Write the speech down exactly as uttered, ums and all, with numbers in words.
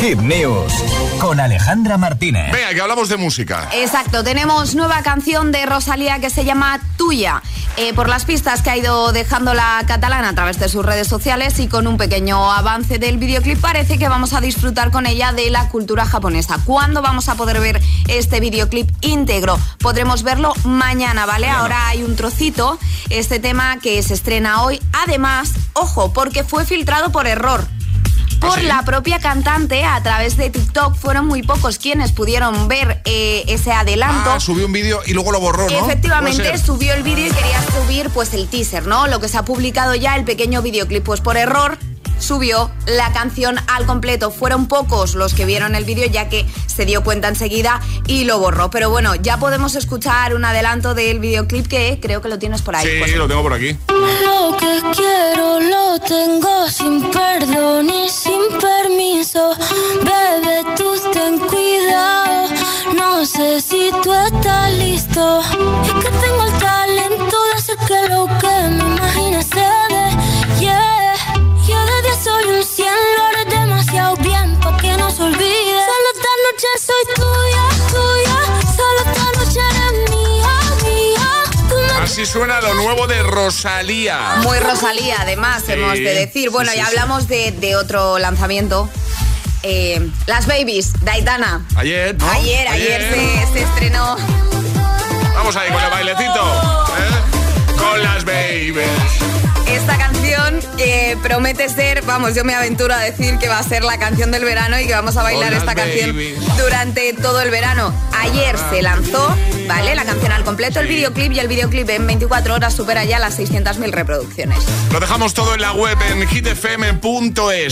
Hit News con Alejandra Martínez. Venga, que hablamos de música. Exacto, tenemos nueva canción de Rosalía que se llama Tuya. Eh, por las pistas que ha ido dejando la catalana a través de sus redes sociales y con un pequeño avance del videoclip, parece que vamos a disfrutar con ella de la cultura japonesa. ¿Cuándo vamos a poder ver este videoclip íntegro? Podremos verlo mañana, ¿vale? Mañana. Ahora hay un trocito, este tema que se estrena hoy. Además, ojo, porque fue filtrado por error. Por ¿Sí? la propia cantante, a través de TikTok, fueron muy pocos quienes pudieron ver eh, ese adelanto. Ah, subió un vídeo y luego lo borró, ¿no? Efectivamente, subió el vídeo y quería subir pues el teaser, ¿no? Lo que se ha publicado ya, el pequeño videoclip, pues por error subió la canción al completo. Fueron pocos los que vieron el vídeo, ya que se dio cuenta enseguida y lo borró. Pero bueno, ya podemos escuchar un adelanto del videoclip que creo que lo tienes por ahí. Sí, pues, lo tengo por aquí. Lo que quiero lo tengo sin perdón y sin permiso. Bebé, tú ten cuidado, no sé si tú estás listo. Es que tengo el talento de hacer que lo que me imaginas se dé, yeah. Yo de día soy un cien, lo haré demasiado bien pa' que no se olvide. Solo esta noche soy tuya, tuya, solo esta noche eres mía, mía. Así suena lo nuevo de Rosalía. Muy Rosalía, además, sí, hemos de decir. Bueno, sí, sí, ya hablamos sí. de, de otro lanzamiento. Eh, Las Babies, de Aitana. Ayer, ¿no? Ayer, ayer, ayer se, se estrenó. Vamos ahí con el bailecito, ¿eh? Con Las Babies. Esta canción que promete ser, vamos, yo me aventuro a decir que va a ser la canción del verano y que vamos a bailar esta canción durante todo el verano. Ayer se lanzó, ¿vale? La canción al completo, el videoclip, y el videoclip en veinticuatro horas supera ya las seiscientas mil reproducciones. Lo dejamos todo en la web en hit f m punto es.